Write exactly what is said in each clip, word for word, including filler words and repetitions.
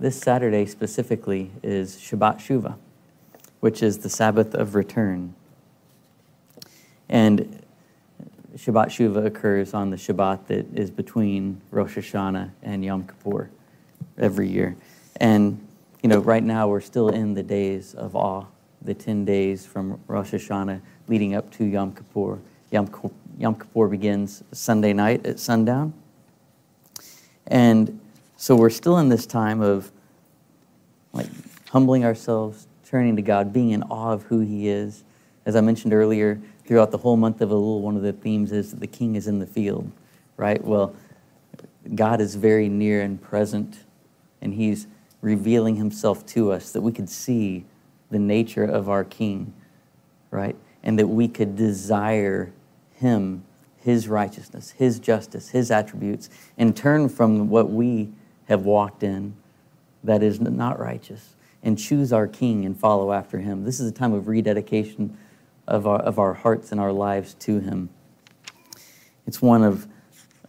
this Saturday specifically, is Shabbat Shuvah, which is the Sabbath of return. And Shabbat Shuvah occurs on the Shabbat that is between Rosh Hashanah and Yom Kippur every year. And, you know, right now we're still in the days of awe, the ten days from Rosh Hashanah leading up to Yom Kippur. Yom Kippur, Yom Kippur begins Sunday night at sundown. And so we're still in this time of, like, humbling ourselves, turning to God, being in awe of who He is. As I mentioned earlier, throughout the whole month of Elul, one of the themes is that the king is in the field, right? Well, God is very near and present, and He's revealing Himself to us that we could see the nature of our King, right? And that we could desire Him, His righteousness, His justice, His attributes, and turn from what we have walked in that is not righteous and choose our King and follow after Him. This is a time of rededication of our of our hearts and our lives to Him. It's one of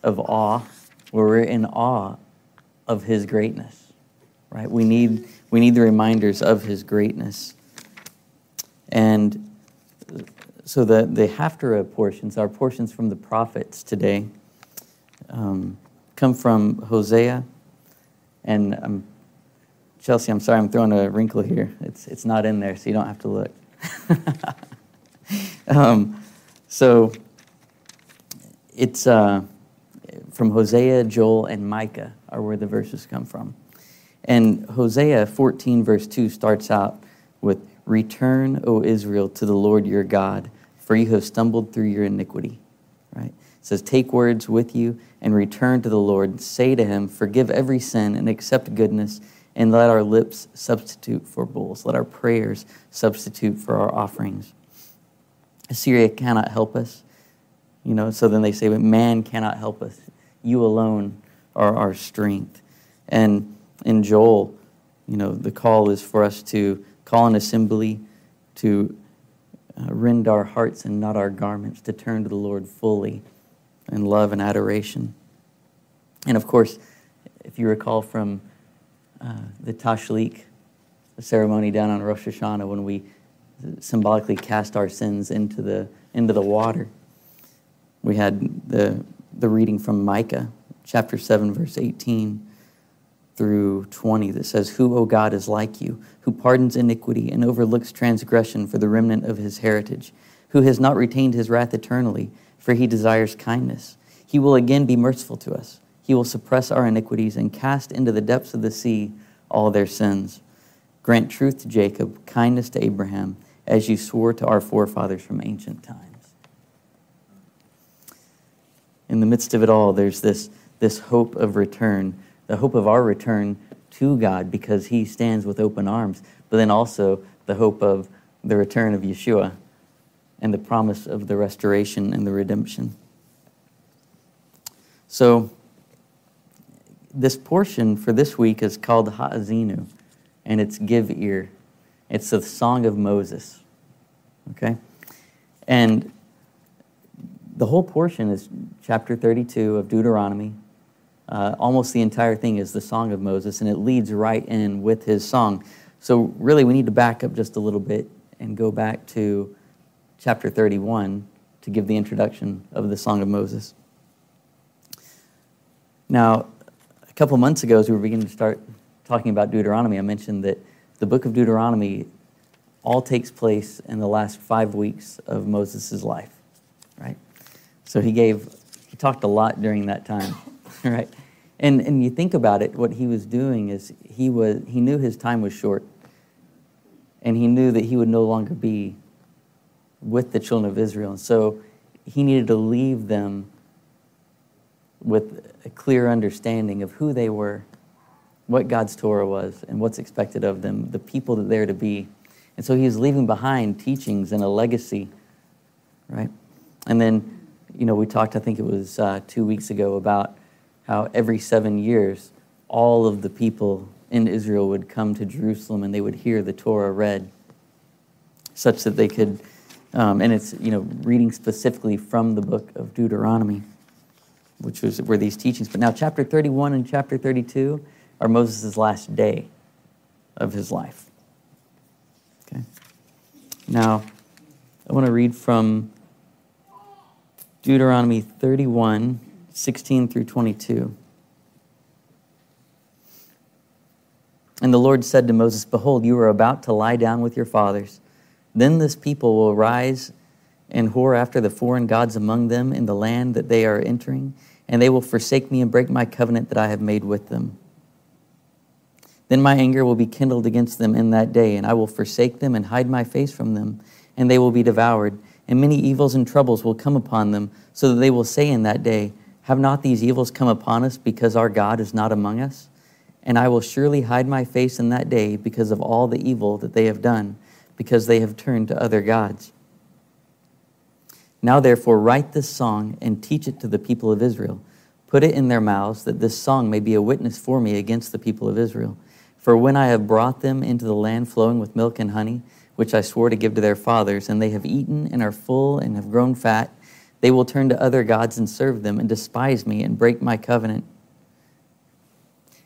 of awe, where we're in awe of His greatness, right? We need we need the reminders of His greatness. And so the, the Haftarah portions, our portions from the prophets today, um, come from Hosea. And um, Chelsea, I'm sorry, I'm throwing a wrinkle here. It's it's not in there, so you don't have to look. um, so it's uh, from Hosea, Joel, and Micah are where the verses come from. And Hosea fourteen, verse two starts out with, "Return, O Israel, to the Lord your God, for you have stumbled through your iniquity." Right? It says, "Take words with you and return to the Lord. Say to Him, forgive every sin and accept goodness, and let our lips substitute for bulls. Let our prayers substitute for our offerings." Assyria cannot help us. You know, so then they say, but man cannot help us. You alone are our strength. And in Joel, you know, the call is for us to call an assembly, to uh, rend our hearts and not our garments, to turn to the Lord fully in love and adoration. And of course, if you recall from uh, the Tashlik, the ceremony down on Rosh Hashanah when we symbolically cast our sins into the into the water, we had the the reading from Micah, chapter seven, verse eighteen. Through twenty, that says, "Who, O God, is like you, who pardons iniquity and overlooks transgression for the remnant of his heritage, who has not retained his wrath eternally, for he desires kindness. He will again be merciful to us. He will suppress our iniquities and cast into the depths of the sea all their sins. Grant truth to Jacob, kindness to Abraham, as you swore to our forefathers from ancient times." In the midst of it all, there's this, this hope of return, the hope of our return to God because He stands with open arms, but then also the hope of the return of Yeshua and the promise of the restoration and the redemption. So this portion for this week is called Ha'azinu, and it's give ear. It's the Song of Moses, okay? And the whole portion is chapter thirty-two of Deuteronomy. Uh, almost the entire thing is the Song of Moses, and it leads right in with his song. So really we need to back up just a little bit and go back to chapter thirty-one to give the introduction of the Song of Moses. Now, a couple months ago as we were beginning to start talking about Deuteronomy, I mentioned that the book of Deuteronomy all takes place in the last five weeks of Moses' life, right? So he gave, he talked a lot during that time. Right, and and you think about it, what he was doing is he was he knew his time was short, and he knew that he would no longer be with the children of Israel, and so he needed to leave them with a clear understanding of who they were what God's Torah was and what's expected of them, the people that they're to be. And so he's leaving behind teachings and a legacy, right? And then, you know, we talked, I think it was uh, two weeks ago, about how every seven years, all of the people in Israel would come to Jerusalem and they would hear the Torah read, such that they could, um, and it's, you know, reading specifically from the book of Deuteronomy, which was were these teachings. But now chapter thirty-one and chapter thirty-two are Moses' last day of his life. Okay. Now, I want to read from Deuteronomy thirty-one, sixteen through twenty-two. And the Lord said to Moses, "Behold, you are about to lie down with your fathers. Then this people will rise and whore after the foreign gods among them in the land that they are entering, and they will forsake me and break my covenant that I have made with them. Then my anger will be kindled against them in that day, and I will forsake them and hide my face from them, and they will be devoured. And many evils and troubles will come upon them, so that they will say in that day, 'Have not these evils come upon us, because our God is not among us?' And I will surely hide my face in that day because of all the evil that they have done, because they have turned to other gods. Now therefore write this song and teach it to the people of Israel. Put it in their mouths, that this song may be a witness for me against the people of Israel. For when I have brought them into the land flowing with milk and honey, which I swore to give to their fathers, and they have eaten and are full and have grown fat, they will turn to other gods and serve them and despise me and break my covenant.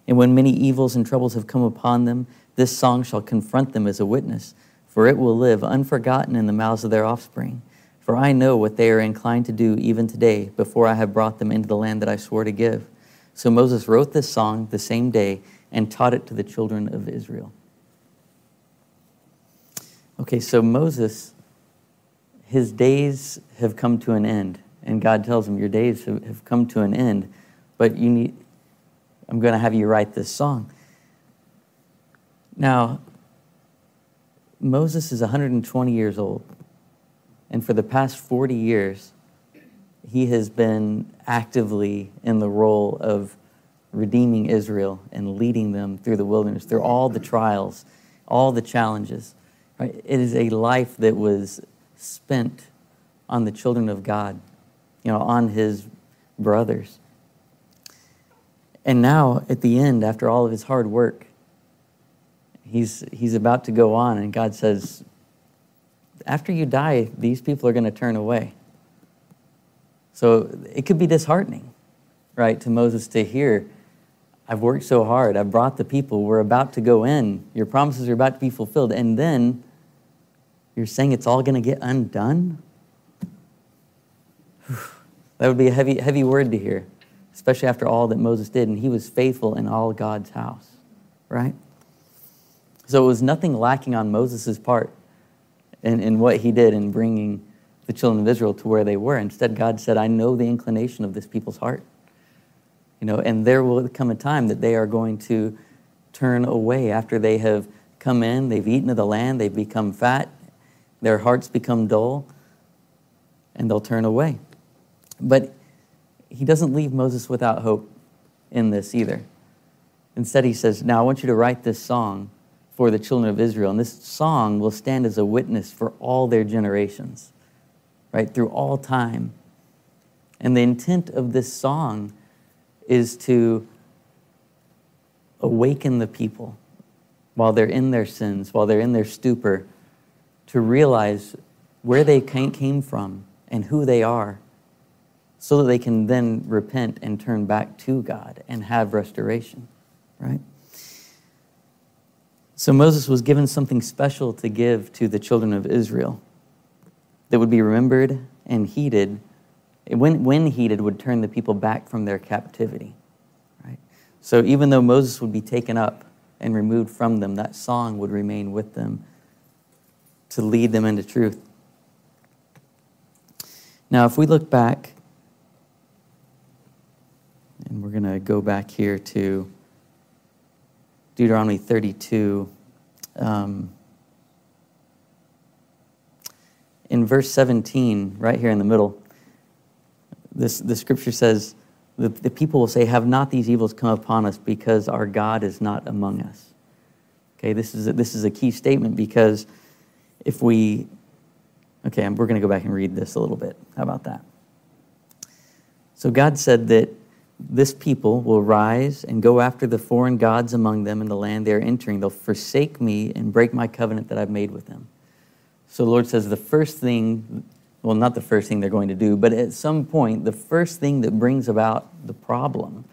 And when many evils and troubles have come upon them, this song shall confront them as a witness, for it will live unforgotten in the mouths of their offspring. For I know what they are inclined to do even today, before I have brought them into the land that I swore to give." So Moses wrote this song the same day and taught it to the children of Israel. Okay, so Moses, his days have come to an end. And God tells him, your days have come to an end, but you need... I'm going to have you write this song. Now, Moses is one hundred twenty years old. And for the past forty years, he has been actively in the role of redeeming Israel and leading them through the wilderness, through all the trials, all the challenges. Right? It is a life that was spent on the children of God, you know, on his brothers. And now, at the end, after all of his hard work, he's he's about to go on, and God says, after you die, these people are going to turn away. So it could be disheartening, right, to Moses to hear, I've worked so hard, I've brought the people, we're about to go in, your promises are about to be fulfilled, and then you're saying it's all going to get undone? That would be a heavy, heavy word to hear, especially after all that Moses did, and he was faithful in all God's house, right? So it was nothing lacking on Moses' part in, in what he did in bringing the children of Israel to where they were. Instead, God said, I know the inclination of this people's heart, you know, and there will come a time that they are going to turn away after they have come in, they've eaten of the land, they've become fat, their hearts become dull, and they'll turn away. But he doesn't leave Moses without hope in this either. Instead, he says, now I want you to write this song for the children of Israel, and this song will stand as a witness for all their generations, right, through all time. And the intent of this song is to awaken the people while they're in their sins, while they're in their stupor, to realize where they came from and who they are, so that they can then repent and turn back to God and have restoration, right? So Moses was given something special to give to the children of Israel that would be remembered and heeded. When, when heeded, would turn the people back from their captivity, right? So even though Moses would be taken up and removed from them, that song would remain with them to lead them into truth. Now, if we look back, and we're going to go back here to Deuteronomy thirty-two. Um, in verse seventeen, right here in the middle, this the scripture says, the, the people will say, have not these evils come upon us, because our God is not among us. Okay, this is a, this is a key statement, because if we, okay, we're going to go back and read this a little bit. How about that? So God said that this people will rise and go after the foreign gods among them in the land they are entering. They'll forsake me and break my covenant that I've made with them. So the Lord says the first thing, well, not the first thing they're going to do, but at some point, the first thing that brings about the problem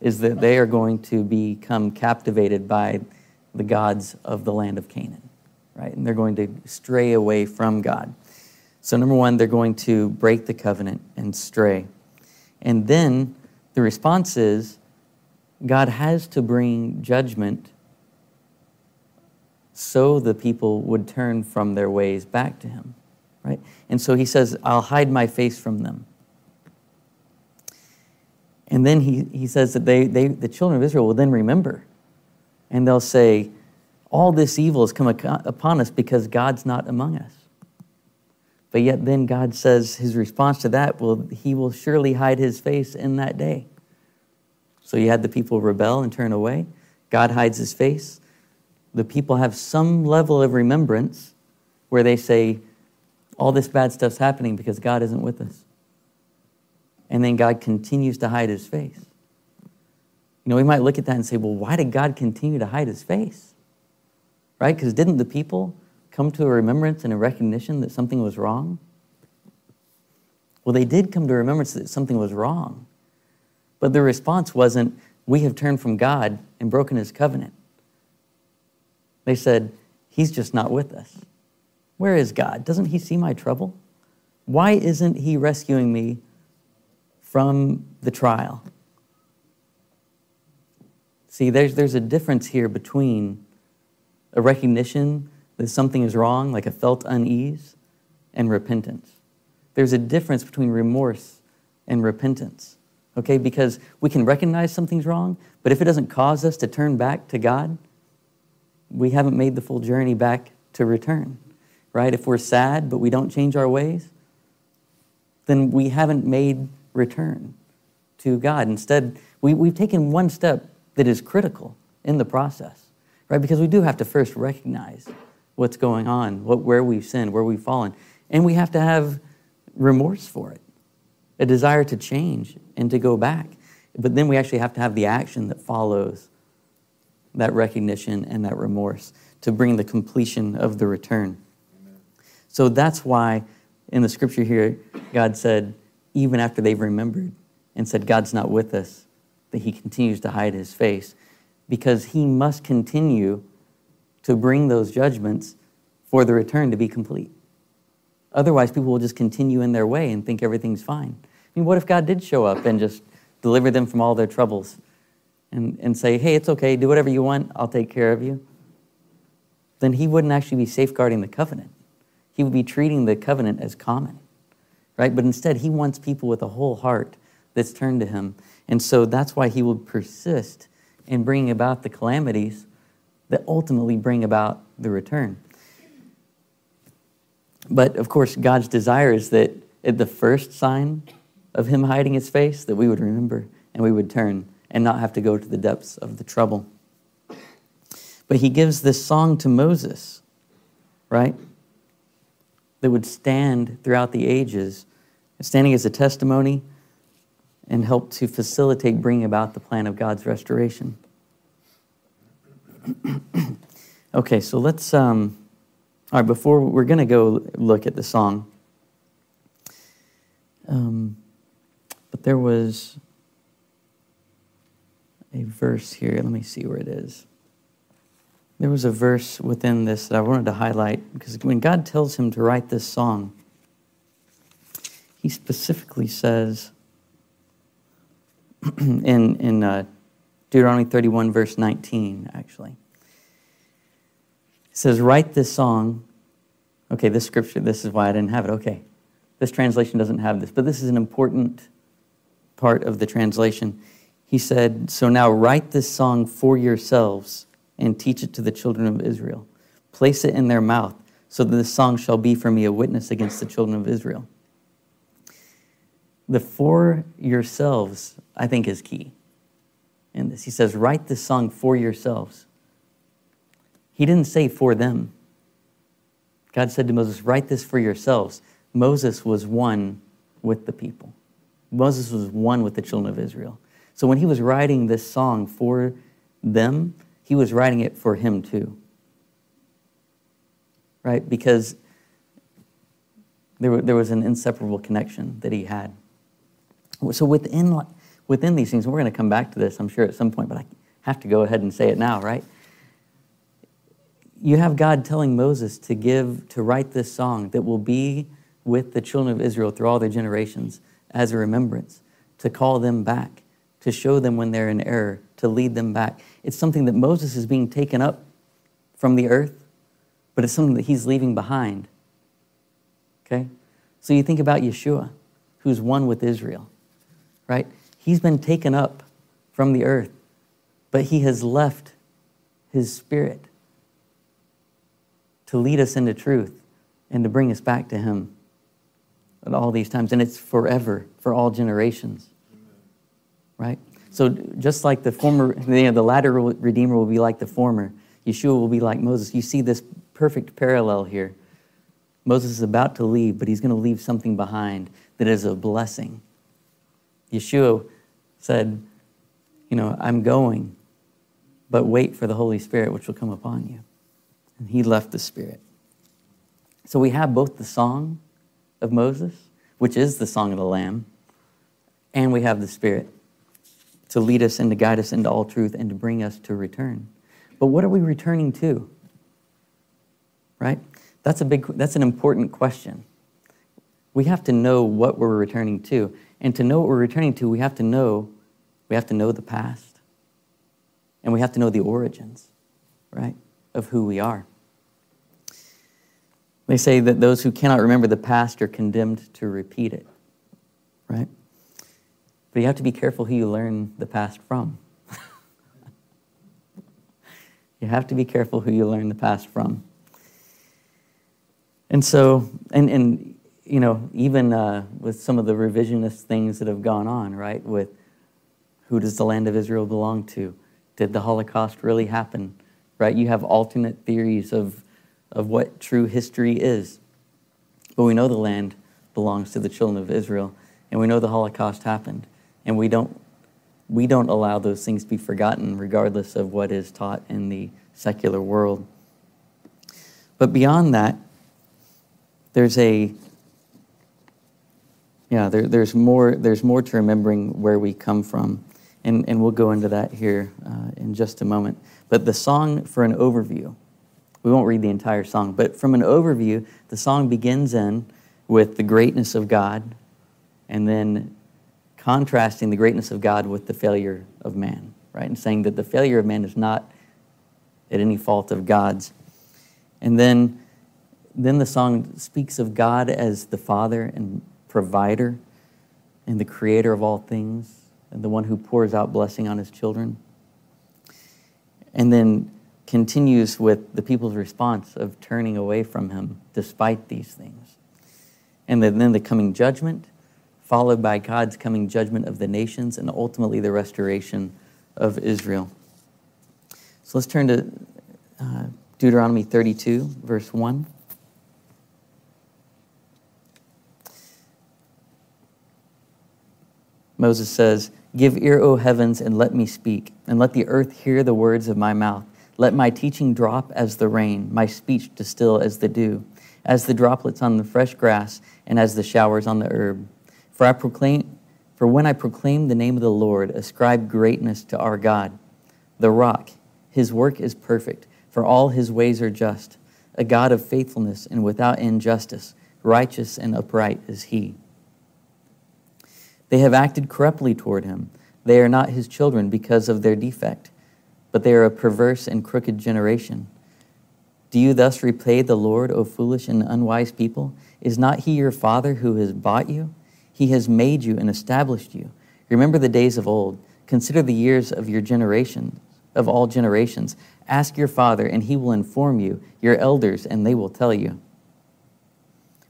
is that they are going to become captivated by the gods of the land of Canaan, right? And they're going to stray away from God. So number one, they're going to break the covenant and stray. And then the response is, God has to bring judgment so the people would turn from their ways back to him, right? And so he says, I'll hide my face from them. And then he, he says that they, they, the children of Israel will then remember, and they'll say, all this evil has come upon us because God's not among us. But yet then God says his response to that, well, he will surely hide his face in that day. So you had the people rebel and turn away. God hides his face. The people have some level of remembrance where they say, all this bad stuff's happening because God isn't with us. And then God continues to hide his face. You know, we might look at that and say, well, why did God continue to hide his face? Right? Because didn't the people come to a remembrance and a recognition that something was wrong? Well, they did come to a remembrance that something was wrong. But the response wasn't, we have turned from God and broken his covenant. They said, he's just not with us. Where is God? Doesn't he see my trouble? Why isn't he rescuing me from the trial? See, there's, there's a difference here between a recognition that something is wrong, like a felt unease, and repentance. There's a difference between remorse and repentance, okay? Because we can recognize something's wrong, but if it doesn't cause us to turn back to God, we haven't made the full journey back to return, right? If we're sad, but we don't change our ways, then we haven't made return to God. Instead, we, we've taken one step that is critical in the process, right? Because we do have to first recognize what's going on, what, where we've sinned, where we've fallen. And we have to have remorse for it, a desire to change and to go back. But then we actually have to have the action that follows that recognition and that remorse to bring the completion of the return. Amen. So that's why in the scripture here, God said, even after they've remembered and said, God's not with us, that he continues to hide his face, because he must continue to bring those judgments for the return to be complete. Otherwise, people will just continue in their way and think everything's fine. I mean, what if God did show up and just deliver them from all their troubles and, and say, hey, it's okay, do whatever you want, I'll take care of you? Then he wouldn't actually be safeguarding the covenant. He would be treating the covenant as common, right? But instead, he wants people with a whole heart that's turned to him. And so that's why he will persist in bringing about the calamities that ultimately bring about the return. But of course, God's desire is that at the first sign of him hiding his face, that we would remember and we would turn and not have to go to the depths of the trouble. But he gives this song to Moses, right? That would stand throughout the ages, standing as a testimony and help to facilitate bringing about the plan of God's restoration. Okay, so let's, um, all right, before we're going to go look at the song, um, but there was a verse here. Let me see where it is. There was a verse within this that I wanted to highlight, because when God tells him to write this song, he specifically says in, in, uh, Deuteronomy thirty-one, verse nineteen, actually. It says, write this song. Okay, this scripture, this is why I didn't have it. Okay, this translation doesn't have this, but this is an important part of the translation. He said, so now write this song for yourselves and teach it to the children of Israel. Place it in their mouth, so that this song shall be for me a witness against the children of Israel. The for yourselves I think is key in this. He says, write this song for yourselves. He didn't say for them. God said to Moses, write this for yourselves. Moses was one with the people. Moses was one with the children of Israel. So when he was writing this song for them, he was writing it for him too. Right? Because there, there was an inseparable connection that he had. So within within these things, and we're going to come back to this, I'm sure, at some point, but I have to go ahead and say it now, right? You have God telling Moses to give, to write this song that will be with the children of Israel through all their generations as a remembrance, to call them back, to show them when they're in error, to lead them back. It's something that Moses is being taken up from the earth, but it's something that he's leaving behind, okay? So you think about Yeshua, who's one with Israel, right? He's been taken up from the earth, but he has left his spirit to lead us into truth and to bring us back to him at all these times. And it's forever, for all generations, right? So just like the former, you know, the latter Redeemer will be like the former. Yeshua will be like Moses. You see this perfect parallel here. Moses is about to leave, but he's going to leave something behind that is a blessing. Yeshua said, you know, I'm going, but wait for the Holy Spirit, which will come upon you. And he left the Spirit. So we have both the song of Moses, which is the song of the Lamb, and we have the Spirit to lead us and to guide us into all truth and to bring us to return. But what are we returning to? Right? That's a big, that's an important question. We have to know what we're returning to. And to know what we're returning to, we have to know, we have to know the past. And we have to know the origins, right, of who we are. They say that those who cannot remember the past are condemned to repeat it, right? But you have to be careful who you learn the past from. You have to be careful who you learn the past from. And so, and, and you know, even uh, with some of the revisionist things that have gone on, right, with who does the land of Israel belong to? Did the Holocaust really happen? Right? You have alternate theories of of what true history is. But we know the land belongs to the children of Israel, and we know the Holocaust happened, and we don't we don't allow those things to be forgotten regardless of what is taught in the secular world. But beyond that, there's a yeah, there, there's more there's more to remembering where we come from, and, and we'll go into that here uh, in just a moment. But the song, for an overview, we won't read the entire song, but from an overview, the song begins in with the greatness of God and then contrasting the greatness of God with the failure of man, right? And saying that the failure of man is not at any fault of God's. And then, then the song speaks of God as the Father and provider and the creator of all things and the one who pours out blessing on his children. And then continues with the people's response of turning away from him despite these things. And then the coming judgment, followed by God's coming judgment of the nations and ultimately the restoration of Israel. So let's turn to uh, Deuteronomy thirty-two, verse one. Moses says, "Give ear, O heavens, and let me speak, and let the earth hear the words of my mouth. Let my teaching drop as the rain, my speech distill as the dew, as the droplets on the fresh grass, and as the showers on the herb. For I proclaim, for when I proclaim the name of the Lord, ascribe greatness to our God, the rock. His work is perfect, for all his ways are just. A God of faithfulness and without injustice, righteous and upright is he. They have acted corruptly toward him. They are not his children because of their defect, but they are a perverse and crooked generation. Do you thus repay the Lord, O foolish and unwise people? Is not he your father who has bought you? He has made you and established you. Remember the days of old. Consider the years of your generation, of all generations. Ask your father, and he will inform you, your elders, and they will tell you.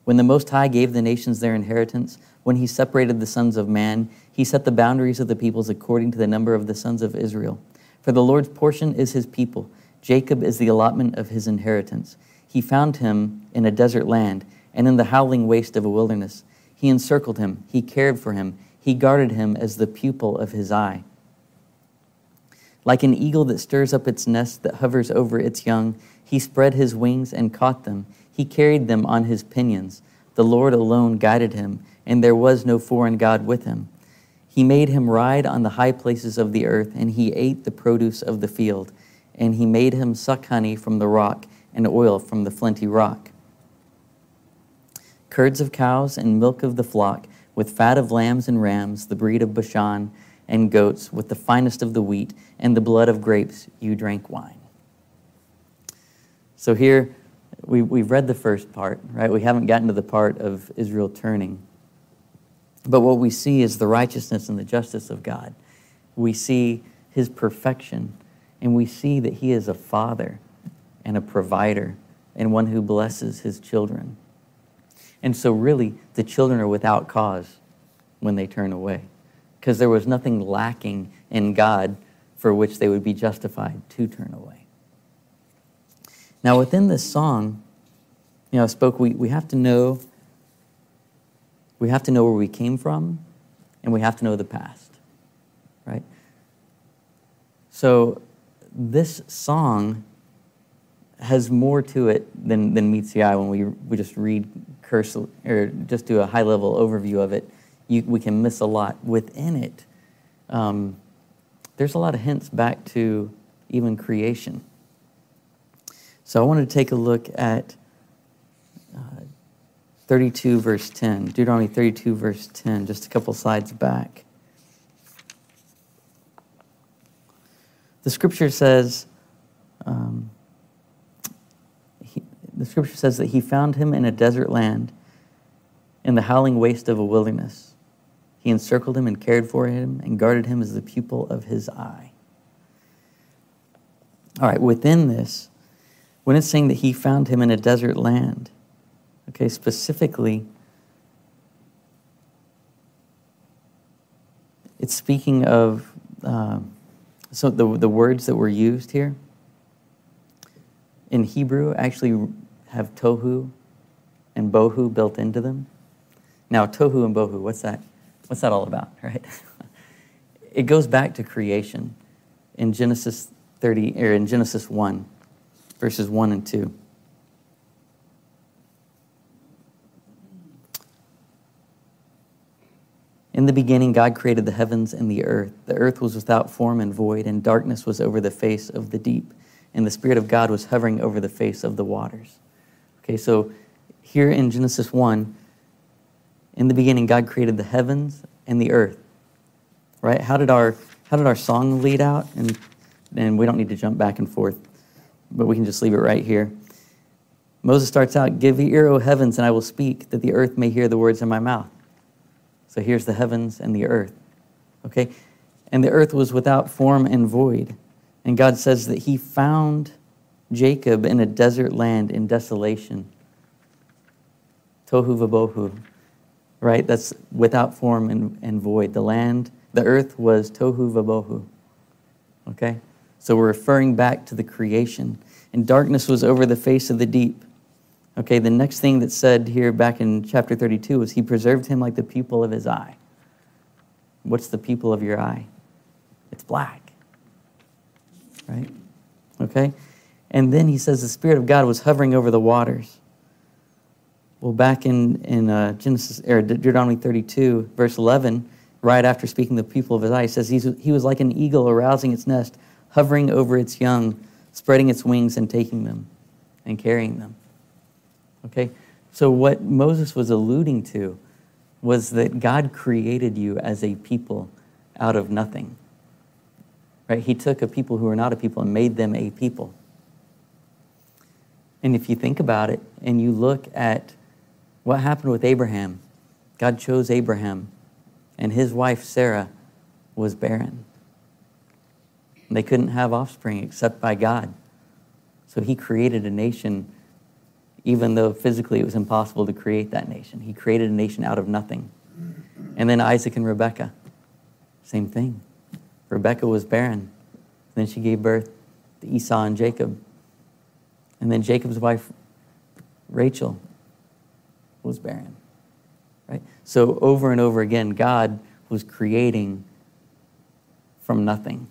When the Most High gave the nations their inheritance, When he separated the sons of man, he set the boundaries of the peoples according to the number of the sons of Israel. For the Lord's portion is his people. Jacob is the allotment of his inheritance. He found him in a desert land and in the howling waste of a wilderness. He encircled him. He cared for him. He guarded him as the pupil of his eye. Like an eagle that stirs up its nest, that hovers over its young, he spread his wings and caught them. He carried them on his pinions. The Lord alone guided him, and there was no foreign God with him. He made him ride on the high places of the earth, and he ate the produce of the field. And he made him suck honey from the rock and oil from the flinty rock. Curds of cows and milk of the flock, with fat of lambs and rams, the breed of Bashan, and goats, with the finest of the wheat, and the blood of grapes, you drank wine. So here, we, we've read the first part, right? We haven't gotten to the part of Israel turning. But what we see is the righteousness and the justice of God. We see his perfection, and we see that he is a father and a provider and one who blesses his children. And so really, the children are without cause when they turn away, because there was nothing lacking in God for which they would be justified to turn away. Now within this song, you know, I spoke, we, we have to know, we have to know where we came from, and we have to know the past, right? So this song has more to it than, than meets the eye when we we just read cursory, or just do a high-level overview of it. You, we can miss a lot. Within it, um, there's a lot of hints back to even creation. So I want to take a look at uh, thirty-two, verse ten, Deuteronomy thirty-two, verse ten, just a couple slides back. The scripture says, um, he, the scripture says that he found him in a desert land, in the howling waste of a wilderness. He encircled him and cared for him and guarded him as the pupil of his eye. All right, within this, when it's saying that he found him in a desert land, okay, specifically, it's speaking of, uh, so the, the words that were used here in Hebrew actually have tohu and bohu built into them. Now, tohu and bohu, what's that? What's that all about, right? It goes back to creation in Genesis thirty, or in Genesis one, verses one and two. In the beginning, God created the heavens and the earth. The earth was without form and void, and darkness was over the face of the deep, and the Spirit of God was hovering over the face of the waters. Okay, so here in Genesis one, in the beginning, God created the heavens and the earth, right? How did our how did our song lead out? And, and we don't need to jump back and forth, but we can just leave it right here. Moses starts out, "Give ear, O heavens, and I will speak, that the earth may hear the words in my mouth." So here's the heavens and the earth, okay? And the earth was without form and void. And God says that he found Jacob in a desert land in desolation. Tohu v'bohu. Right, that's without form and, and void. The land, the earth was tohu v'bohu. Okay? So we're referring back to the creation. And darkness was over the face of the deep. Okay, the next thing that's said here back in chapter thirty-two was he preserved him like the pupil of his eye. What's the pupil of your eye? It's black. Right? Okay? And then he says the Spirit of God was hovering over the waters. Well, back in, in uh, Genesis, or Deuteronomy thirty-two, verse eleven, right after speaking to the people of his eye, he says he's, he was like an eagle arousing its nest, hovering over its young, spreading its wings and taking them and carrying them. Okay? So what Moses was alluding to was that God created you as a people out of nothing. Right? He took a people who were not a people and made them a people. And if you think about it and you look at what happened with Abraham? God chose Abraham, and his wife Sarah was barren. They couldn't have offspring except by God. So he created a nation, even though physically it was impossible to create that nation. He created a nation out of nothing. And then Isaac and Rebekah, same thing. Rebekah was barren. Then she gave birth to Esau and Jacob. And then Jacob's wife, Rachel, was barren. Right? So over and over again, God was creating from nothing.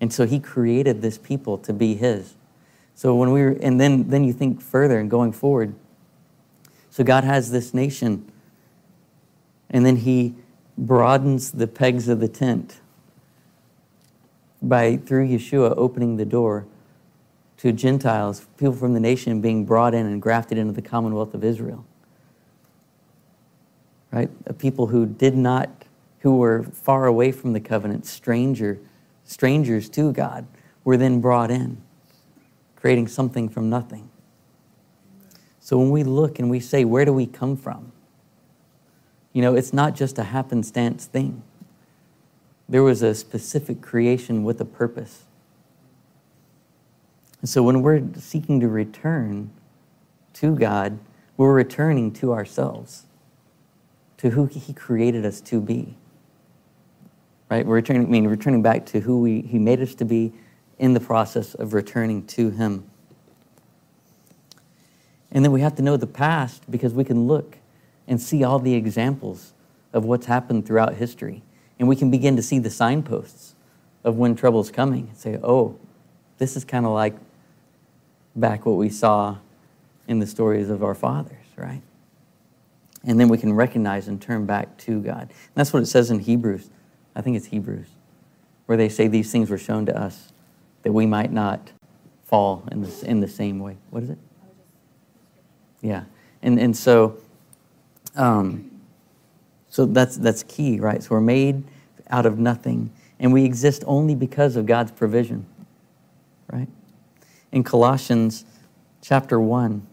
And so he created this people to be his. So when we were, and then, then you think further and going forward. So God has this nation, and then he broadens the pegs of the tent by, through Yeshua, opening the door to Gentiles, people from the nation being brought in and grafted into the commonwealth of Israel. Right? A people who did not, who were far away from the covenant, stranger, strangers to God, were then brought in, creating something from nothing. So when we look and we say, where do we come from? You know, it's not just a happenstance thing. There was a specific creation with a purpose. And so when we're seeking to return to God, we're returning to ourselves, to who he created us to be, right? We're returning, I mean, returning back to who we, he made us to be in the process of returning to him. And then we have to know the past, because we can look and see all the examples of what's happened throughout history. And we can begin to see the signposts of when trouble's coming and say, oh, this is kind of like back what we saw in the stories of our fathers, right? And then we can recognize and turn back to God. And that's what it says in Hebrews. I think it's Hebrews, where they say these things were shown to us that we might not fall in the, in the same way. What is it? Yeah. And and so um, so that's that's key, right? So we're made out of nothing, and we exist only because of God's provision, right? In Colossians chapter one,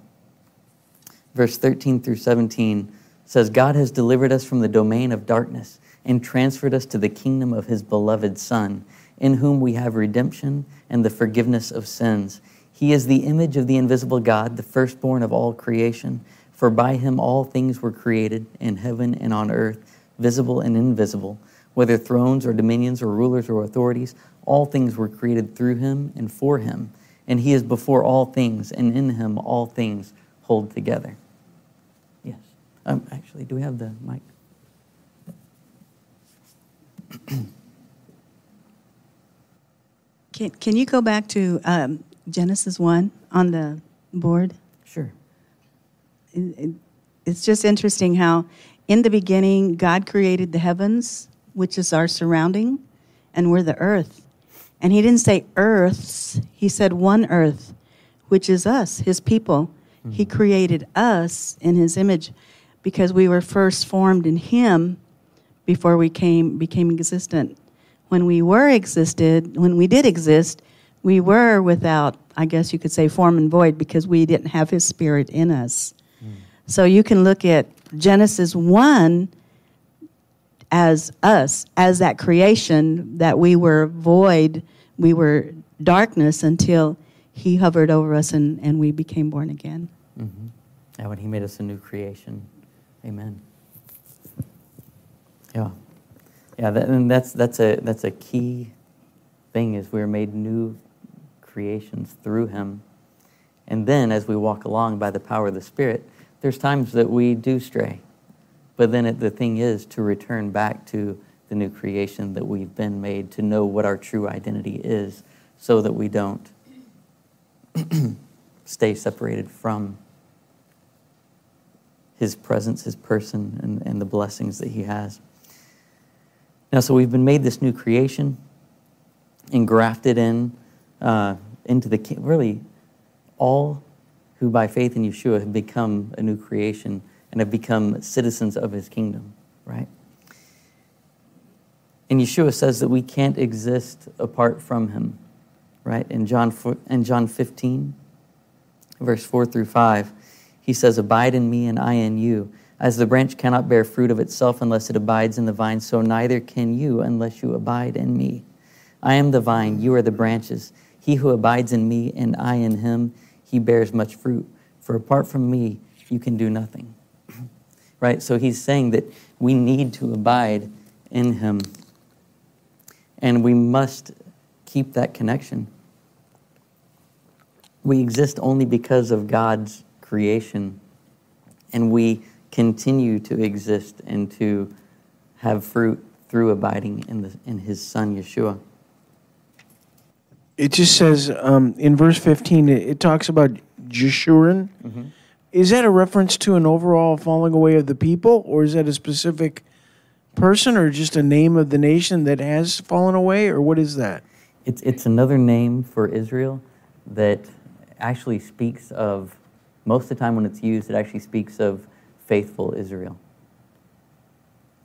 verse thirteen through seventeen says, God has delivered us from the domain of darkness and transferred us to the kingdom of his beloved Son, in whom we have redemption and the forgiveness of sins. He is the image of the invisible God, the firstborn of all creation. For by him all things were created, in heaven and on earth, visible and invisible, whether thrones or dominions or rulers or authorities. All things were created through him and for him. And he is before all things, and in him all things hold together. Yes. Um, actually, do we have the mic? Can Can you go back to um, Genesis one on the board? Sure. It, it, it's just interesting how, in the beginning, God created the heavens, which is our surrounding, and we're the earth. And he didn't say earths. He said one earth, which is us, his people. Mm-hmm. He created us in his image, because we were first formed in him before we came became existent. When we were existed, when we did exist, we were without, I guess you could say, form and void, because we didn't have his spirit in us. Mm. So you can look at Genesis one as us, as that creation, that we were void, we were darkness, until he hovered over us and, and we became born again. Mm-hmm. And when he made us a new creation. Amen. Yeah, yeah, that, and that's that's a that's a key thing, is we're made new creations through him. And then as we walk along by the power of the Spirit, there's times that we do stray. But then it, the thing is to return back to the new creation that we've been made, to know what our true identity is, so that we don't stay separated from his presence, his person, and, and the blessings that he has. Now, so we've been made this new creation and grafted in uh, into the king. Really, all who by faith in Yeshua have become a new creation and have become citizens of his kingdom, right? And Yeshua says that we can't exist apart from him, right? In John in John fifteen, verse four through five, he says, "Abide in me and I in you. As the branch cannot bear fruit of itself unless it abides in the vine, so neither can you unless you abide in me. I am the vine, you are the branches. He who abides in me and I in him, he bears much fruit. For apart from me, you can do nothing." right? So he's saying that we need to abide in him. And we must keep that connection. We exist only because of God's creation. And we continue to exist and to have fruit through abiding in, the, in his son, Yeshua. It just says, um, in verse fifteen, it, it talks about Jeshurun. Mm-hmm. Is that a reference to an overall falling away of the people, or is that a specific person, or just a name of the nation that has fallen away, or what is that? It's it's another name for Israel that actually speaks of, most of the time when it's used, it actually speaks of faithful Israel.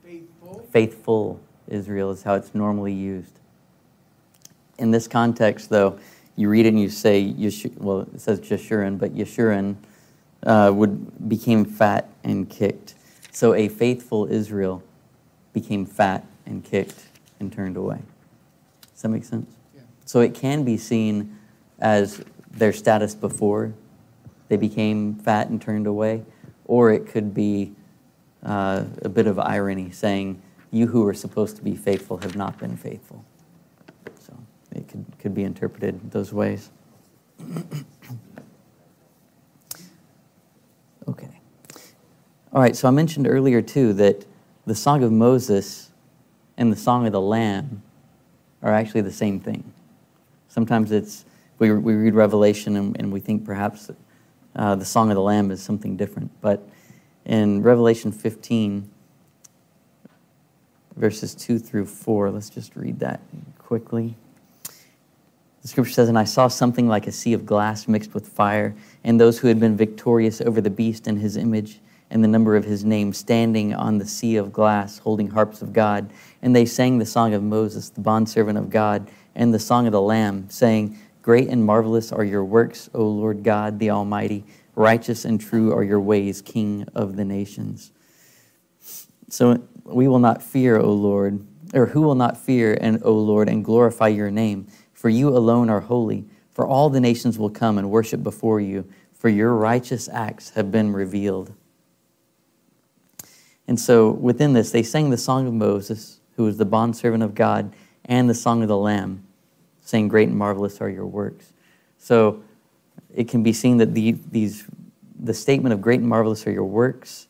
Faithful? Faithful Israel is how it's normally used. In this context, though, you read it and you say, Yeshu- well, it says Jeshurun, but Jeshurun uh, would became fat and kicked. So a faithful Israel became fat and kicked and turned away. Does that make sense? Yeah. So it can be seen as their status before they became fat and turned away, or it could be uh, a bit of irony saying, you who are supposed to be faithful have not been faithful. So it could, could be interpreted those ways. Okay. All right, so I mentioned earlier too that the Song of Moses and the Song of the Lamb are actually the same thing. Sometimes it's, we we read Revelation and, and we think perhaps uh, the Song of the Lamb is something different. But in Revelation fifteen, verses two through four, let's just read that quickly. The scripture says, "And I saw something like a sea of glass mixed with fire, and those who had been victorious over the beast and his image, and the number of his name, standing on the sea of glass, holding harps of God. And they sang the song of Moses, the bondservant of God, and the song of the Lamb, saying, Great and marvelous are your works, O Lord God, the Almighty. Righteous and true are your ways, King of the nations. So we will not fear, O Lord, or who will not fear, and O Lord, and glorify your name? For you alone are holy, for all the nations will come and worship before you, for your righteous acts have been revealed." And so within this, they sang the song of Moses, who was the bondservant of God, and the song of the Lamb, saying, Great and marvelous are your works. So it can be seen that the, these, the statement of great and marvelous are your works,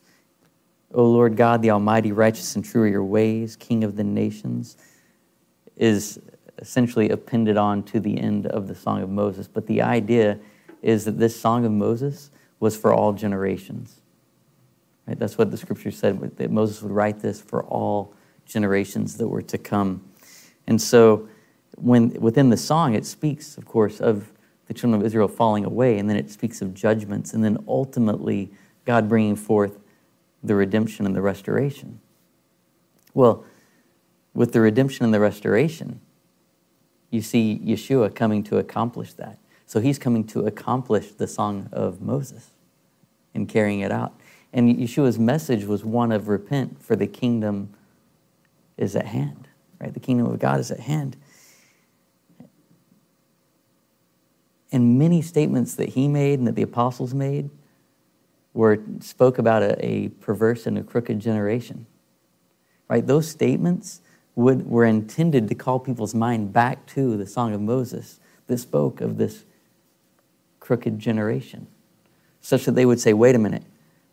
O Lord God, the Almighty, righteous and true are your ways, King of the nations, is essentially appended on to the end of the Song of Moses. But the idea is that this Song of Moses was for all generations. Right, that's what the scripture said, that Moses would write this for all generations that were to come. And so when within the song, it speaks, of course, of the children of Israel falling away, and then it speaks of judgments, and then ultimately God bringing forth the redemption and the restoration. Well, with the redemption and the restoration, you see Yeshua coming to accomplish that. So he's coming to accomplish the Song of Moses and carrying it out. And Yeshua's message was one of repent, for the kingdom is at hand, right? The kingdom of God is at hand. And many statements that he made and that the apostles made were spoke about a, a perverse and a crooked generation, right? Those statements would were intended to call people's mind back to the Song of Moses that spoke of this crooked generation, such that they would say, wait a minute,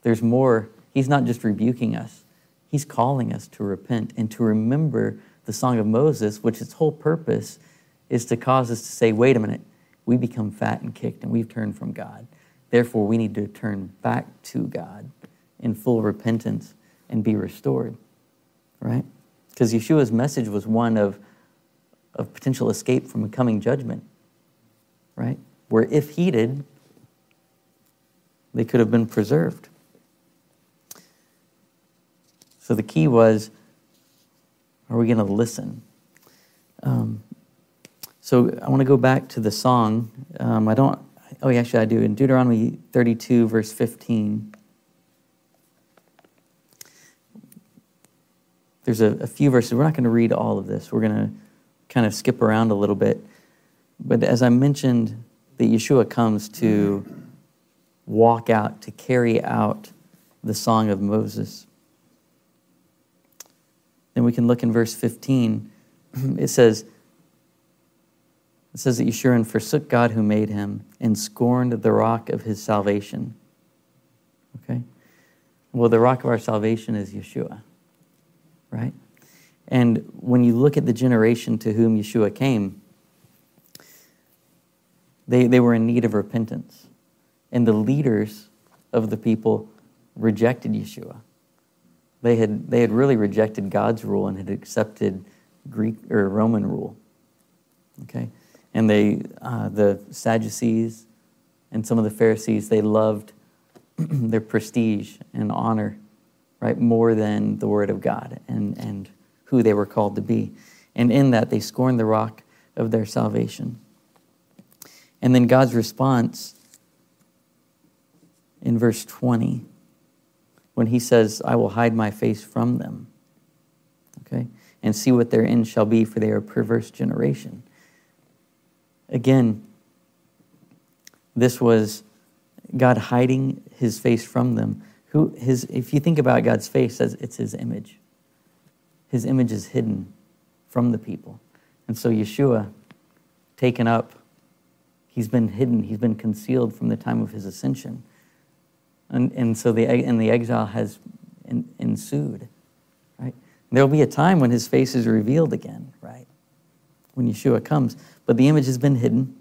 there's more. He's not just rebuking us. He's calling us to repent and to remember the Song of Moses, which its whole purpose is to cause us to say, wait a minute, we become fat and kicked and we've turned from God. Therefore, we need to turn back to God in full repentance and be restored, right? Because Yeshua's message was one of, of potential escape from a coming judgment, right? Where if heeded, they could have been preserved. So the key was, are we going to listen? Um, so I want to go back to the song. Um, I don't, oh yeah, actually I do. In Deuteronomy thirty-two, verse fifteen, there's a, a few verses. We're not going to read all of this. We're going to kind of skip around a little bit. But as I mentioned, that Yeshua comes to walk out, to carry out the Song of Moses. Then we can look in verse fifteen. It says, it says that Jeshurun forsook God who made him and scorned the rock of his salvation. Okay? Well, the rock of our salvation is Yeshua, right? And when you look at the generation to whom Yeshua came, they, they were in need of repentance. And the leaders of the people rejected Yeshua. They had, they had really rejected God's rule and had accepted Greek or Roman rule. Okay? And they, uh, the Sadducees and some of the Pharisees, they loved their prestige and honor, right, more than the word of God and, and who they were called to be. And in that, they scorned the rock of their salvation. And then God's response in verse twenty, when he says, I will hide my face from them, okay, and see what their end shall be, for they are a perverse generation. Again, this was God hiding his face from them. Who his? If you think about God's face, it's his image. His image is hidden from the people. And so Yeshua, taken up, he's been hidden, he's been concealed from the time of his ascension. And, and so the, and the exile has in, ensued, right? There'll be a time when his face is revealed again, right? When Yeshua comes. But the image has been hidden.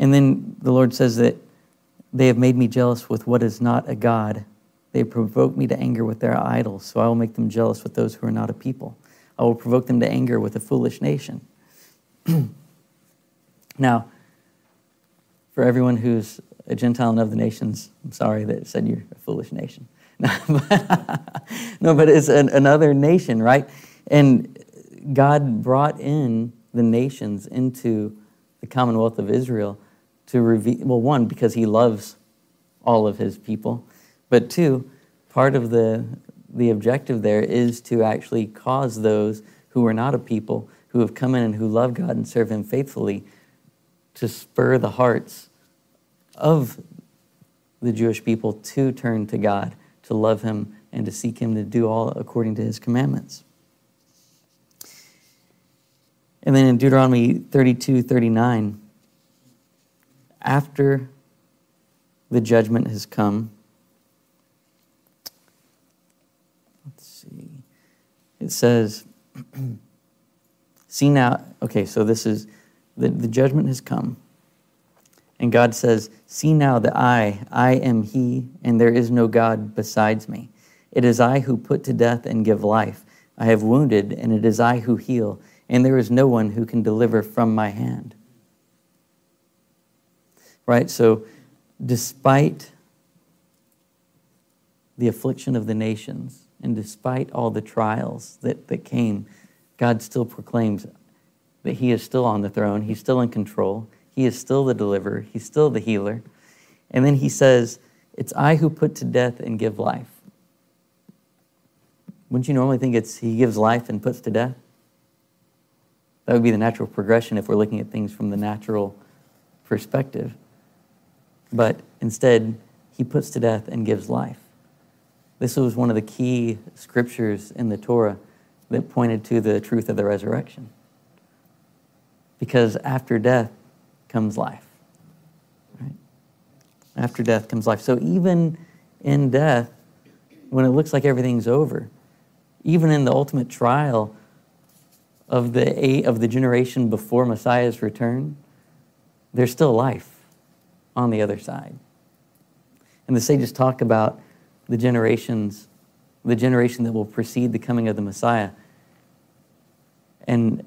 And then the Lord says that they have made me jealous with what is not a God. They provoke me to anger with their idols, so I will make them jealous with those who are not a people. I will provoke them to anger with a foolish nation. Now, for everyone who's a Gentile and of the nations, I'm sorry that it said you're a foolish nation. No, but, no, but it's an, another nation, right? And God brought in the nations into the Commonwealth of Israel to reveal, well, one, because he loves all of his people, but two, part of the the objective there is to actually cause those who are not a people, who have come in and who love God and serve him faithfully, to spur the hearts of the Jewish people to turn to God, to love him, and to seek him, to do all according to his commandments. And then in Deuteronomy thirty-two thirty-nine, after the judgment has come, let's see, it says, see now, okay, so this is, the, the judgment has come. And God says, see now that I, I am he, and there is no God besides me. It is I who put to death and give life. I have wounded, and it is I who heal. And there is no one who can deliver from my hand. Right? So despite the affliction of the nations and despite all the trials that, that came, God still proclaims that he is still on the throne. He's still in control. He is still the deliverer. He's still the healer. And then he says, it's I who put to death and give life. Wouldn't you normally think it's he gives life and puts to death? That would be the natural progression if we're looking at things from the natural perspective. But instead, he puts to death and gives life. This was one of the key scriptures in the Torah that pointed to the truth of the resurrection. Because after death comes life. Right? After death comes life. So even in death, when it looks like everything's over, even in the ultimate trial of the eight, of the generation before Messiah's return, there's still life on the other side. And the sages talk about the generations, the generation that will precede the coming of the Messiah. And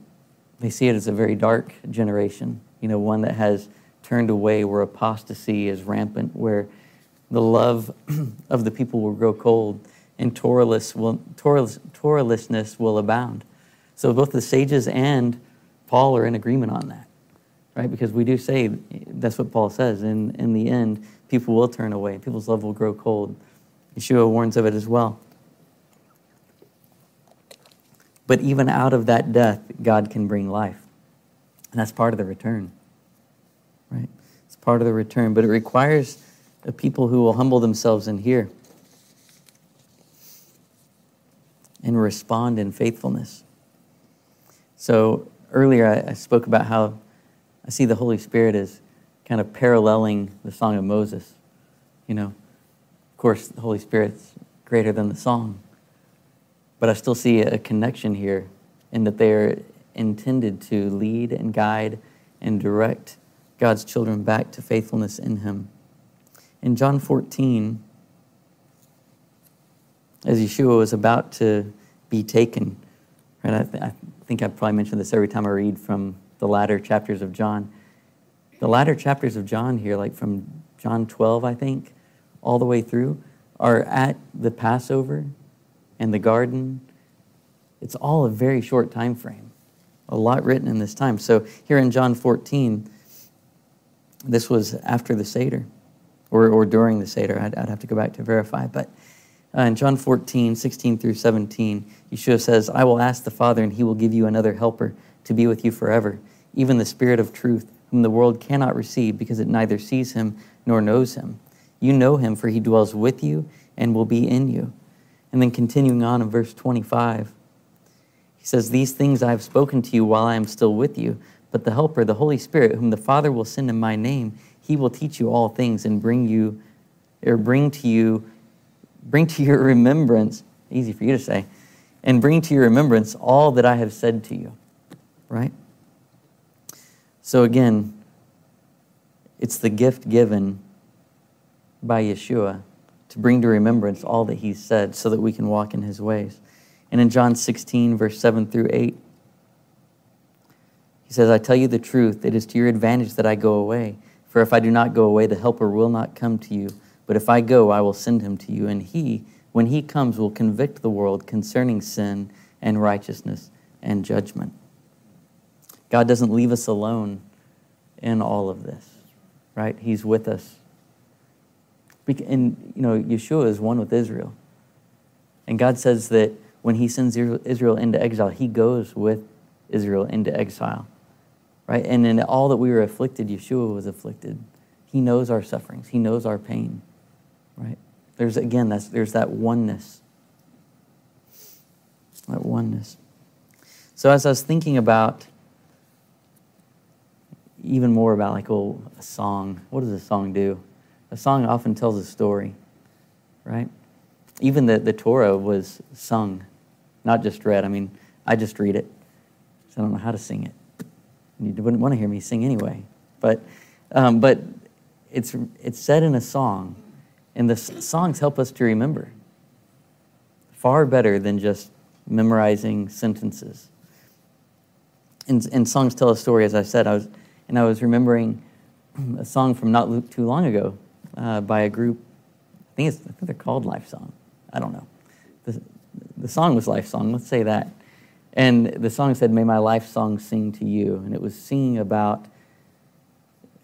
they see it as a very dark generation, you know, one that has turned away, where apostasy is rampant, where the love of the people will grow cold and Torahless will, Torahless, Torahlessness will abound. So both the sages and Paul are in agreement on that, right? Because we do say, that's what Paul says, in, in the end, people will turn away. People's love will grow cold. Yeshua warns of it as well. But even out of that death, God can bring life. And that's part of the return, right? It's part of the return. But it requires a people who will humble themselves and hear and respond in faithfulness. So earlier I, I spoke about how I see the Holy Spirit as kind of paralleling the Song of Moses. You know, of course, the Holy Spirit's greater than the song, but I still see a connection here in that they are intended to lead and guide and direct God's children back to faithfulness in Him. In John fourteen, as Yeshua was about to be taken, right? I, th- I think I probably mention this every time I read from the latter chapters of John. The latter chapters of John here, like from John twelve, I think, all the way through, are at the Passover and the garden. It's all a very short time frame. A lot written in this time. So here in John fourteen, this was after the Seder, or, or during the Seder. I'd, I'd have to go back to verify. But uh, in John fourteen, sixteen through seventeen, Yeshua says, I will ask the Father, and He will give you another helper to be with you forever, even the Spirit of truth, whom the world cannot receive because it neither sees Him nor knows Him. You know Him, for He dwells with you and will be in you. And then continuing on in verse twenty-five, He says, these things I have spoken to you while I am still with you, but the Helper, the Holy Spirit, whom the Father will send in my name, He will teach you all things and bring you, or bring to you, bring to your remembrance, easy for you to say, and bring to your remembrance all that I have said to you, right? So again, it's the gift given by Yeshua to bring to remembrance all that He said so that we can walk in His ways. And in John sixteen, verse seven through eight, He says, I tell you the truth, it is to your advantage that I go away. For if I do not go away, the Helper will not come to you. But if I go, I will send Him to you. And He, when He comes, will convict the world concerning sin and righteousness and judgment. God doesn't leave us alone in all of this, right? He's with us. And, you know, Yeshua is one with Israel. And God says that when He sends Israel into exile, He goes with Israel into exile, right? And in all that we were afflicted, Yeshua was afflicted. He knows our sufferings. He knows our pain, right? There's, again, that's, there's that oneness, that oneness. So as I was thinking about, even more about like, oh, a song. What does a song do? A song often tells a story, right? Even the, the Torah was sung, not just read. I mean, I just read it, so I don't know how to sing it. You wouldn't want to hear me sing anyway. But um, but it's it's said in a song, and the songs help us to remember far better than just memorizing sentences. And and songs tell a story, as I said. I was and I was remembering a song from not too long ago uh, by a group. I think it's I think they're called Life Song. I don't know. The, the song was Life Song. Let's say that. And the song said, may my life song sing to you. And it was singing about,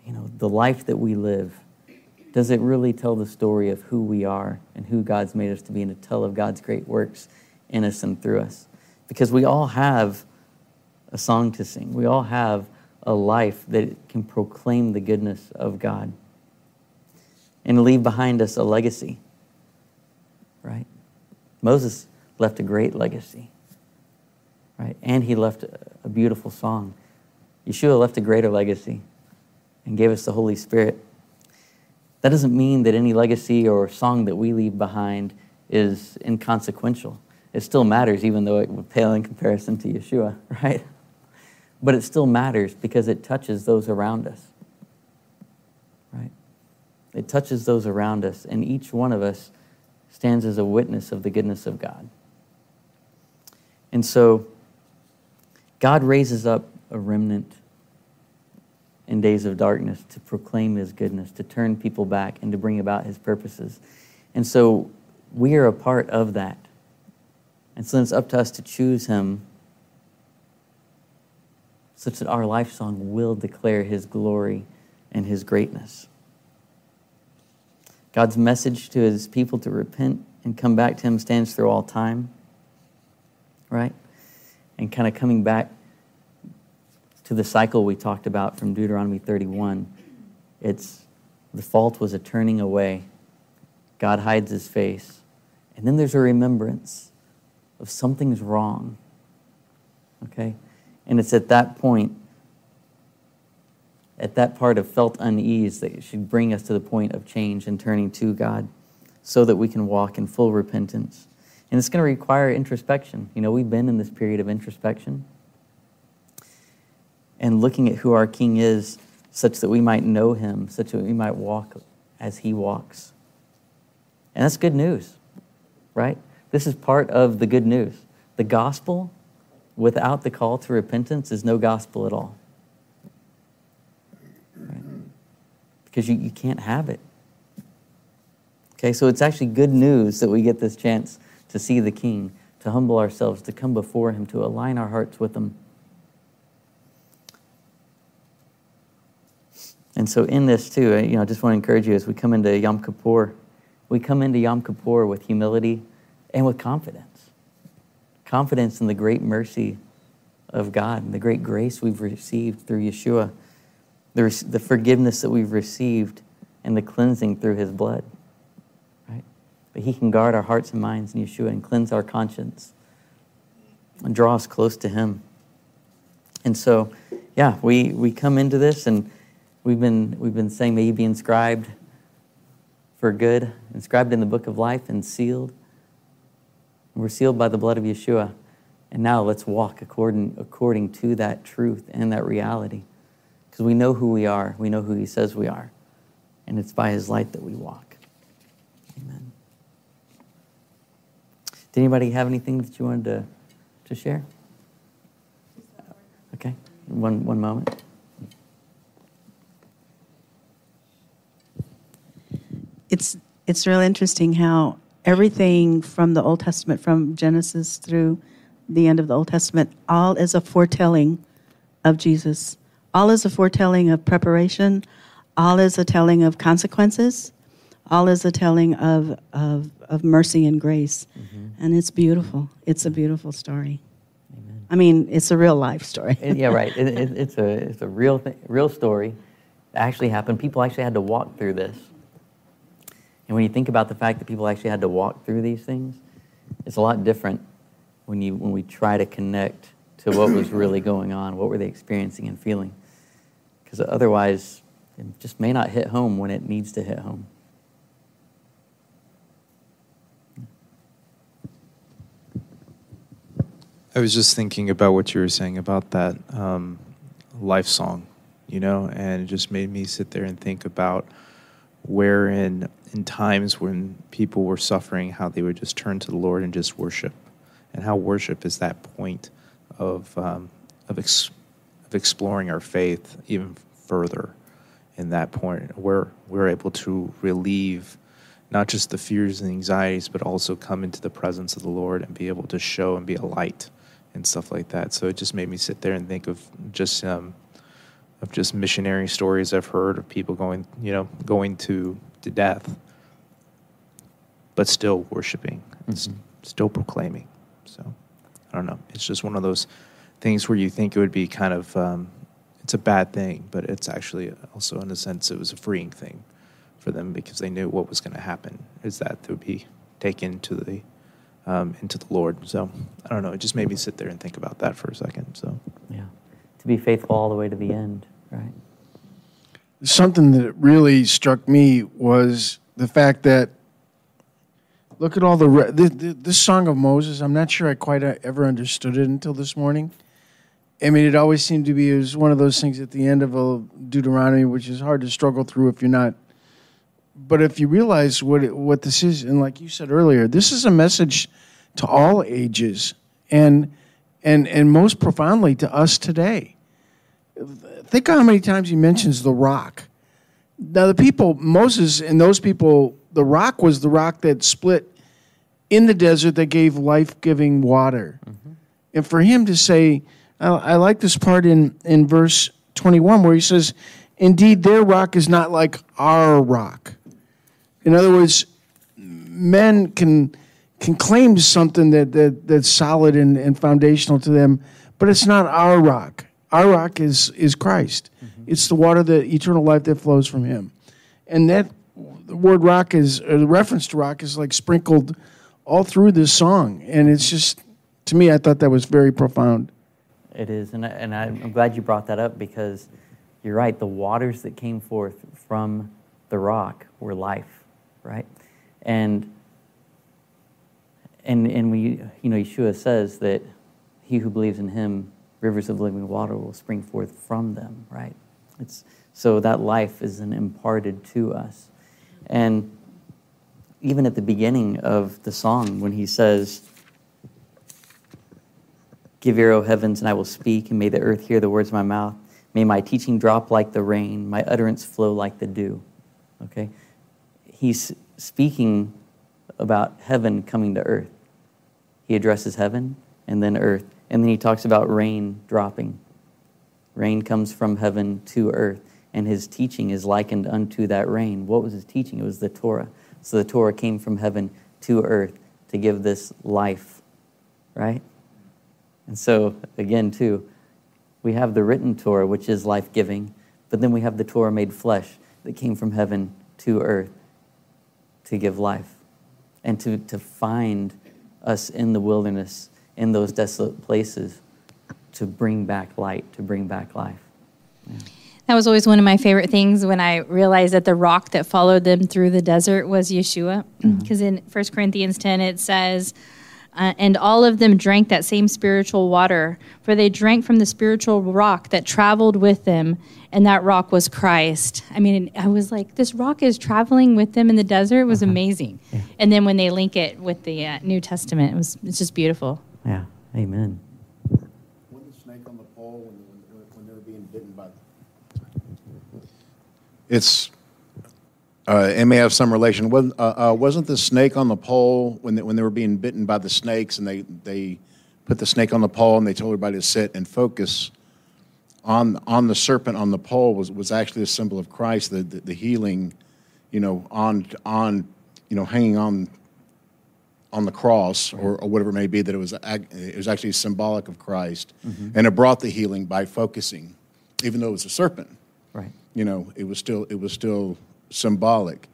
you know, the life that we live. Does it really tell the story of who we are and who God's made us to be, and to tell of God's great works in us and through us? Because we all have a song to sing. We all have a life that can proclaim the goodness of God and leave behind us a legacy, right? Moses left a great legacy. Right? And he left a beautiful song. Yeshua left a greater legacy and gave us the Holy Spirit. That doesn't mean that any legacy or song that we leave behind is inconsequential. It still matters, even though it would pale in comparison to Yeshua, right? But it still matters because it touches those around us, right? It touches those around us, and each one of us stands as a witness of the goodness of God. And so, God raises up a remnant in days of darkness to proclaim His goodness, to turn people back, and to bring about His purposes. And so we are a part of that. And so it's up to us to choose Him such that our life song will declare His glory and His greatness. God's message to His people to repent and come back to Him stands through all time, right? And kind of coming back to the cycle we talked about from Deuteronomy thirty-one, it's The fault was a turning away. God hides his face. And then there's a remembrance of something's wrong. Okay? And it's at that point, at that part of felt unease, that it should bring us to the point of change and turning to God so that we can walk in full repentance. And it's going to require introspection. You know, we've been in this period of introspection and looking at who our King is, such that we might know him, such that we might walk as he walks. And that's good news, right? This is part of the good news. The gospel without the call to repentance is no gospel at all. Right? Because you, you can't have it. Okay, so it's actually good news that we get this chance to see the King, to humble ourselves, to come before him, to align our hearts with him. And so in this too, you know, I just want to encourage you as we come into Yom Kippur, we come into Yom Kippur with humility and with confidence. Confidence in the great mercy of God and the great grace we've received through Yeshua, the, the forgiveness that we've received and the cleansing through his blood, right? But he can guard our hearts and minds in Yeshua and cleanse our conscience and draw us close to him. And so, yeah, we, we come into this and We've been we've been saying, may you be inscribed for good, inscribed in the book of life and sealed. We're sealed by the blood of Yeshua. And now let's walk according according to that truth and that reality. Because we know who we are. We know who he says we are. And it's by his light that we walk. Amen. Did anybody have anything that you wanted to, to share? Okay, one one moment. It's it's real interesting how everything from the Old Testament, from Genesis through the end of the Old Testament, all is a foretelling of Jesus. All is a foretelling of preparation. All is a telling of consequences. All is a telling of of, of mercy and grace. Mm-hmm. And it's beautiful. It's a beautiful story. Amen. I mean, it's a real life story. Yeah, right. It, it, it's a it's a real th- real story. It actually happened. People actually had to walk through this. And when you think about the fact that people actually had to walk through these things, it's a lot different when you when we try to connect to what was really going on, what were they experiencing and feeling. Because otherwise, it just may not hit home when it needs to hit home. I was just thinking about what you were saying about that um, life song, you know, and it just made me sit there and think about wherein in times when people were suffering, how they would just turn to the Lord and just worship, and how worship is that point of um, of, ex- of exploring our faith even further. In that point, where we're able to relieve not just the fears and anxieties, but also come into the presence of the Lord and be able to show and be a light and stuff like that. So it just made me sit there and think of just um, of just missionary stories I've heard of people going, you know, going to. to death, but still worshiping, mm-hmm. still proclaiming. So, I don't know. It's just one of those things where you think it would be kind of, um, it's a bad thing, but it's actually also, in a sense, it was a freeing thing for them because they knew what was going to happen, is that they would be taken to the, um, into the Lord. So, I don't know. It just made me sit there and think about that for a second. So, yeah. To be faithful all the way to the end, right? Something that really struck me was the fact that, look at all the, re- the, the, this Song of Moses, I'm not sure I quite ever understood it until this morning. I mean, it always seemed to be, it was one of those things at the end of a Deuteronomy, which is hard to struggle through if you're not. But if you realize what it, what this is, and like you said earlier, this is a message to all ages, and and and most profoundly to us today. Think of how many times he mentions the rock. Now, the people, Moses and those people, the rock was the rock that split in the desert that gave life-giving water. Mm-hmm. And for him to say, I, I like this part in, in verse twenty-one where he says, indeed, their rock is not like our rock. In other words, men can can claim something that, that that's solid and, and foundational to them, but it's not our rock. Our rock is, is Christ. Mm-hmm. It's the water, the eternal life that flows from him. and that the word rock is, or the reference to rock is like sprinkled all through this song. And it's just, to me, I thought that was very profound. It is, and, I, and I'm glad you brought that up, because you're right. The waters that came forth from the rock were life, right? And and and we, you know, Yeshua says that he who believes in him, rivers of living water will spring forth from them, right? It's so that life is then imparted to us. And even at the beginning of the song, when he says, "Give ear, O heavens, and I will speak, and may the earth hear the words of my mouth. May my teaching drop like the rain, my utterance flow like the dew." Okay? He's speaking about heaven coming to earth. He addresses heaven and then earth. And then he talks about rain dropping. Rain comes from heaven to earth, and his teaching is likened unto that rain. What was his teaching? It was the Torah. So the Torah came from heaven to earth to give this life, right? And so, again, too, we have the written Torah, which is life-giving, but then we have the Torah made flesh that came from heaven to earth to give life and to, to find us in the wilderness, in those desolate places, to bring back light, to bring back life. Yeah. That was always one of my favorite things when I realized that the rock that followed them through the desert was Yeshua. Because mm-hmm. in First Corinthians ten it says, Uh, and all of them drank that same spiritual water, for they drank from the spiritual rock that traveled with them, and that rock was Christ. I mean, I was like, this rock is traveling with them in the desert. It was uh-huh. amazing. Yeah. And then when they link it with the uh, New Testament, it was it's just beautiful. Yeah, amen. When the snake on the pole, when, when, when they were being bitten by them? It's... Uh, it may have some relation. Wasn't, uh, uh, wasn't the snake on the pole when they, when they were being bitten by the snakes, and they, they put the snake on the pole and they told everybody to sit and focus on on the serpent on the pole was, was actually a symbol of Christ, the, the the healing, you know, on on you know hanging on on the cross or, or whatever it may be, that it was it was actually symbolic of Christ, mm-hmm. and it brought the healing by focusing, even though it was a serpent. Right. You know, it was still it was still. symbolic,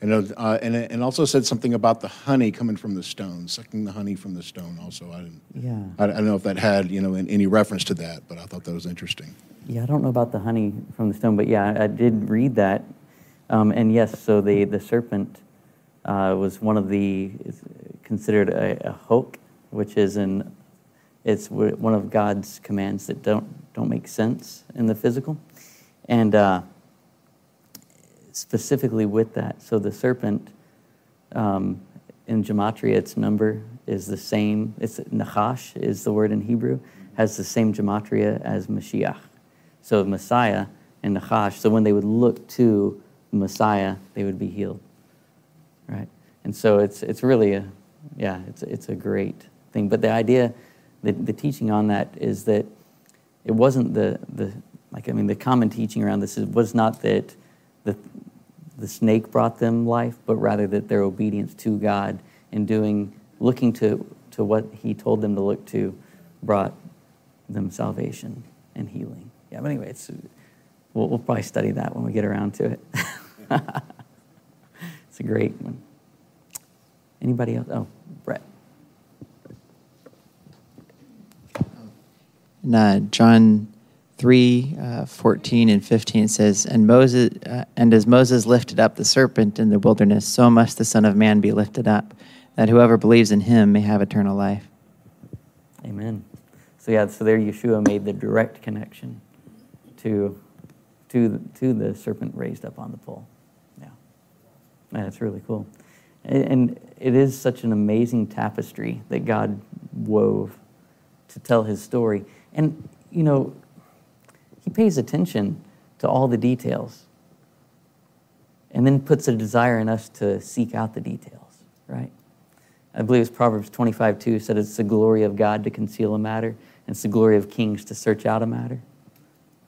and uh, and and also said something about the honey coming from the stone, sucking the honey from the stone. Also, I didn't. Yeah. I, I don't know if that had you know any reference to that, but I thought that was interesting. Yeah, I don't know about the honey from the stone, but yeah, I did read that, um, and yes, so the the serpent uh, was one of the is considered a, a hoax, which is an it's one of God's commands that don't don't make sense in the physical, and. Uh, Specifically with that, so the serpent um, in gematria, its number is the same. It's Nachash is the word in Hebrew, has the same gematria as Mashiach. So Messiah and Nachash. So when they would look to Messiah, they would be healed, right? And so it's it's really a yeah, it's it's a great thing. But the idea, the, the teaching on that is that it wasn't the the like I mean the common teaching around this is, was not that. The, the snake brought them life, but rather that their obedience to God and doing, looking to, to what he told them to look to brought them salvation and healing. Yeah, but anyway, it's, we'll, we'll probably study that when we get around to it. It's a great one. Anybody else? Oh, Brett. Nah, John... Three uh, fourteen and fifteen says, "And Moses, uh, and as Moses lifted up the serpent in the wilderness, so must the Son of Man be lifted up, that whoever believes in him may have eternal life." Amen. So yeah, so there Yeshua made the direct connection to to to the serpent raised up on the pole. Yeah, yeah, that's really cool, and, and it is such an amazing tapestry that God wove to tell his story, and you know. He pays attention to all the details and then puts a desire in us to seek out the details, right? I believe it's Proverbs twenty-five two said it's the glory of God to conceal a matter, and it's the glory of kings to search out a matter,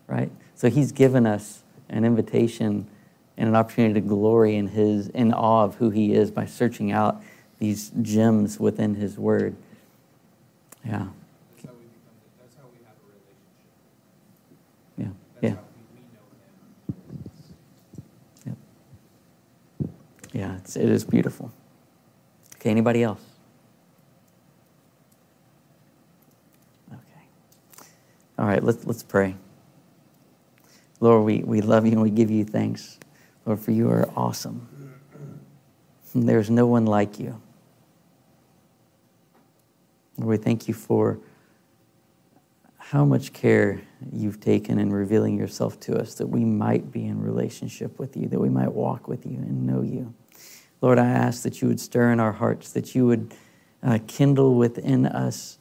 right? So he's given us an invitation and an opportunity to glory in his, in awe of who he is by searching out these gems within his word. Yeah. Yeah. it is beautiful. Okay, anybody else? Okay. All right, let's, let's pray. Lord, we, we love you and we give you thanks. Lord, for you are awesome. And there's no one like you. Lord, we thank you for how much care you've taken in revealing yourself to us, that we might be in relationship with you, that we might walk with you and know you. Lord, I ask that you would stir in our hearts, that you would uh, kindle within us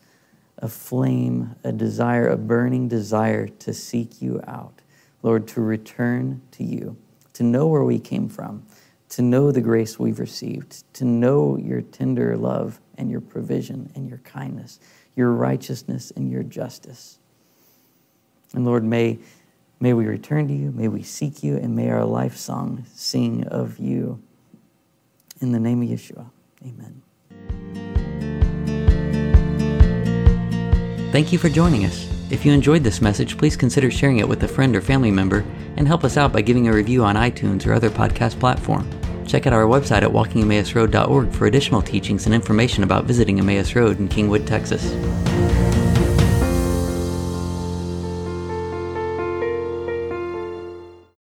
a flame, a desire, a burning desire to seek you out. Lord, to return to you, to know where we came from, to know the grace we've received, to know your tender love and your provision and your kindness, your righteousness and your justice. And Lord, may, may we return to you, may we seek you, and may our life song sing of you. In the name of Yeshua, amen. Thank you for joining us. If you enjoyed this message, please consider sharing it with a friend or family member and help us out by giving a review on iTunes or other podcast platform. Check out our website at walking emmaus road dot org for additional teachings and information about visiting Emmaus Road in Kingwood, Texas.